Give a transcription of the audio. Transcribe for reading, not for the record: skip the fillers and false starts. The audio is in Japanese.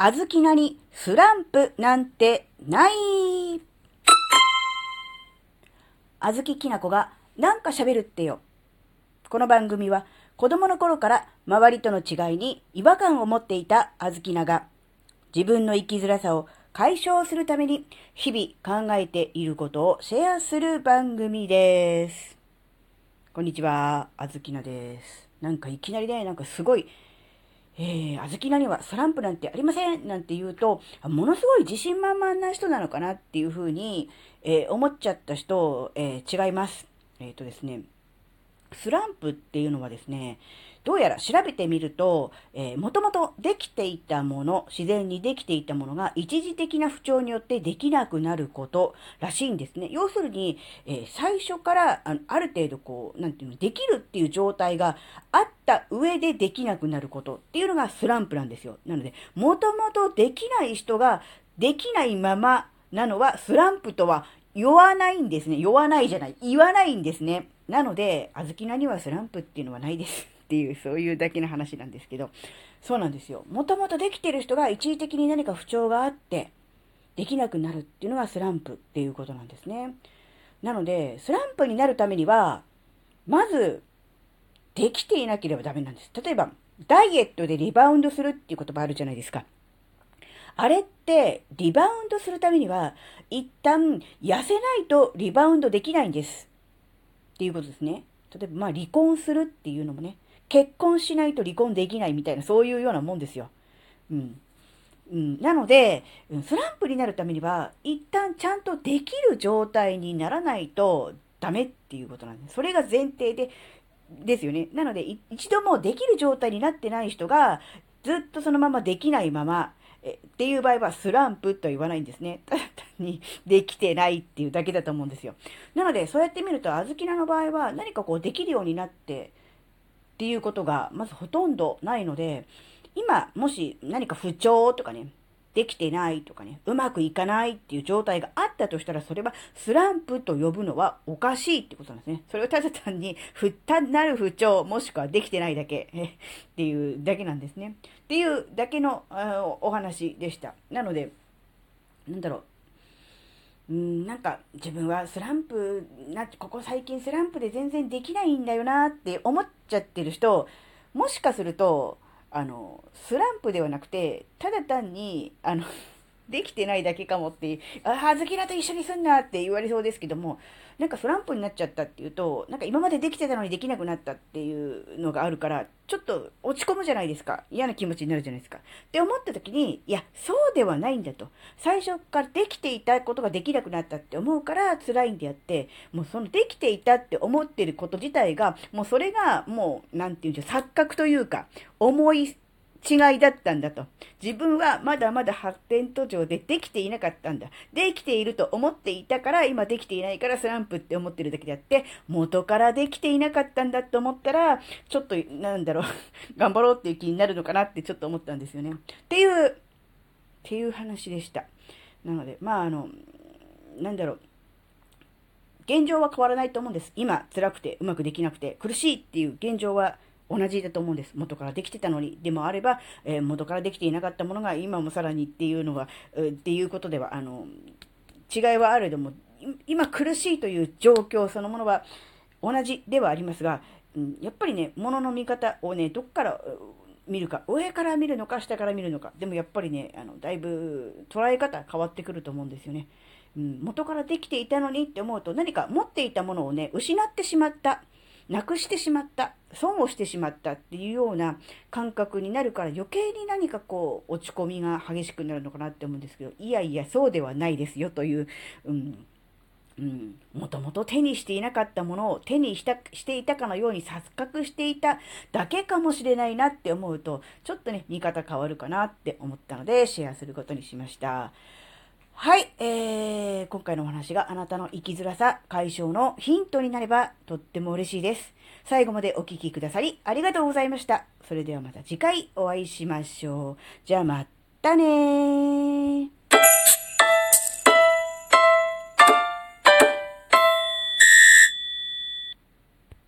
あずきなにスランプなんてない。あずききなこがなんか喋るってよ。この番組は子供の頃から周りとの違いに違和感を持っていたあずきなが自分の生きづらさを解消するために日々考えていることをシェアする番組です。こんにちは、あずきなです。なんかいきなりね、なんかすごいあずきなにはスランプなんてありませんなんて言うと、ものすごい自信満々な人なのかなっていうふうに、思っちゃった人、違います。ですね、スランプっていうのはですね、どうやら調べてみると、もともとできていたもの、自然にできていたものが一時的な不調によってできなくなることらしいんですね。要するに、最初からある程度こう、なんていうの、できるっていう状態があった上でできなくなることっていうのがスランプなんですよ。なので、もともとできない人ができないままなのはスランプとは言わないんですね。言わないんですね。なので、あずきなにはスランプっていうのはないですっていう、そういうだけの話なんですけど、そうなんですよ。もともとできてる人が一時的に何か不調があって、できなくなるっていうのがスランプっていうことなんですね。なので、スランプになるためには、まず、できていなければダメなんです。例えば、ダイエットでリバウンドするっていう言葉あるじゃないですか。あれって、リバウンドするためには、一旦痩せないとリバウンドできないんです。っていうことですね。例えば、離婚するっていうのもね、結婚しないと離婚できないみたいな、そういうようなもんですよ。なので、スランプになるためには、一旦ちゃんとできる状態にならないとダメっていうことなんです。それが前提ですよね。なので、一度もできる状態になってない人が、ずっとそのままできないまま、っていう場合はスランプとは言わないんですね。ただ単にできてないっていうだけだと思うんですよ。なので、そうやって見ると、あずきなの場合は何かこうできるようになってっていうことがまずほとんどないので、今もし何か不調とかね、できてないとかね、うまくいかないっていう状態があったとしたら、それはスランプと呼ぶのはおかしいってことなんですね。それをただ単に単なる不調、もしくはできてないだけっていうだけなんですね。っていうだけのお話でした。なので、なんか自分はスランプここ最近スランプで全然できないんだよなって思っちゃってる人、もしかするとスランプではなくて、ただ単にできてないだけかもって、あずきなと一緒にすんなって言われそうですけども、なんかスランプになっちゃったっていうと、なんか今までできてたのにできなくなったっていうのがあるから、ちょっと落ち込むじゃないですか。嫌な気持ちになるじゃないですか。って思った時に、いや、そうではないんだと。最初からできていたことができなくなったって思うから辛いんであって、もうそのできていたって思ってること自体が、もうそれがもう、なんていうんでしょう、錯覚というか、思い違いだったんだと。自分はまだまだ発展途上でできていなかったんだ。できていると思っていたから、今できていないからスランプって思ってるだけであって、元からできていなかったんだと思ったら、ちょっと頑張ろうっていう気になるのかなってちょっと思ったんですよね。っていう話でした。なので、現状は変わらないと思うんです。今、辛くて、うまくできなくて、苦しいっていう現状は同じだと思うんです。元からできてたのに、でもあれば、元からできていなかったものが今もさらにっていうのは、っていうことでは、違いはあるけども、今苦しいという状況そのものは同じではありますが、やっぱりね、物の見方をね、どこから見るか、上から見るのか、下から見るのか、でもやっぱりね、だいぶ捉え方変わってくると思うんですよね。元からできていたのにって思うと、何か持っていたものをね、失ってしまった。なくしてしまった、損をしてしまったっていうような感覚になるから、余計に何かこう落ち込みが激しくなるのかなって思うんですけど、いやいや、そうではないですよという、もともと手にしていなかったものを手にしていたかのように錯覚していただけかもしれないなって思うと、ちょっとね、見方変わるかなって思ったので、シェアすることにしました。はい、今回のお話があなたの生きづらさ解消のヒントになればとっても嬉しいです。最後までお聞きくださりありがとうございました。それではまた次回お会いしましょう。じゃあまたねー。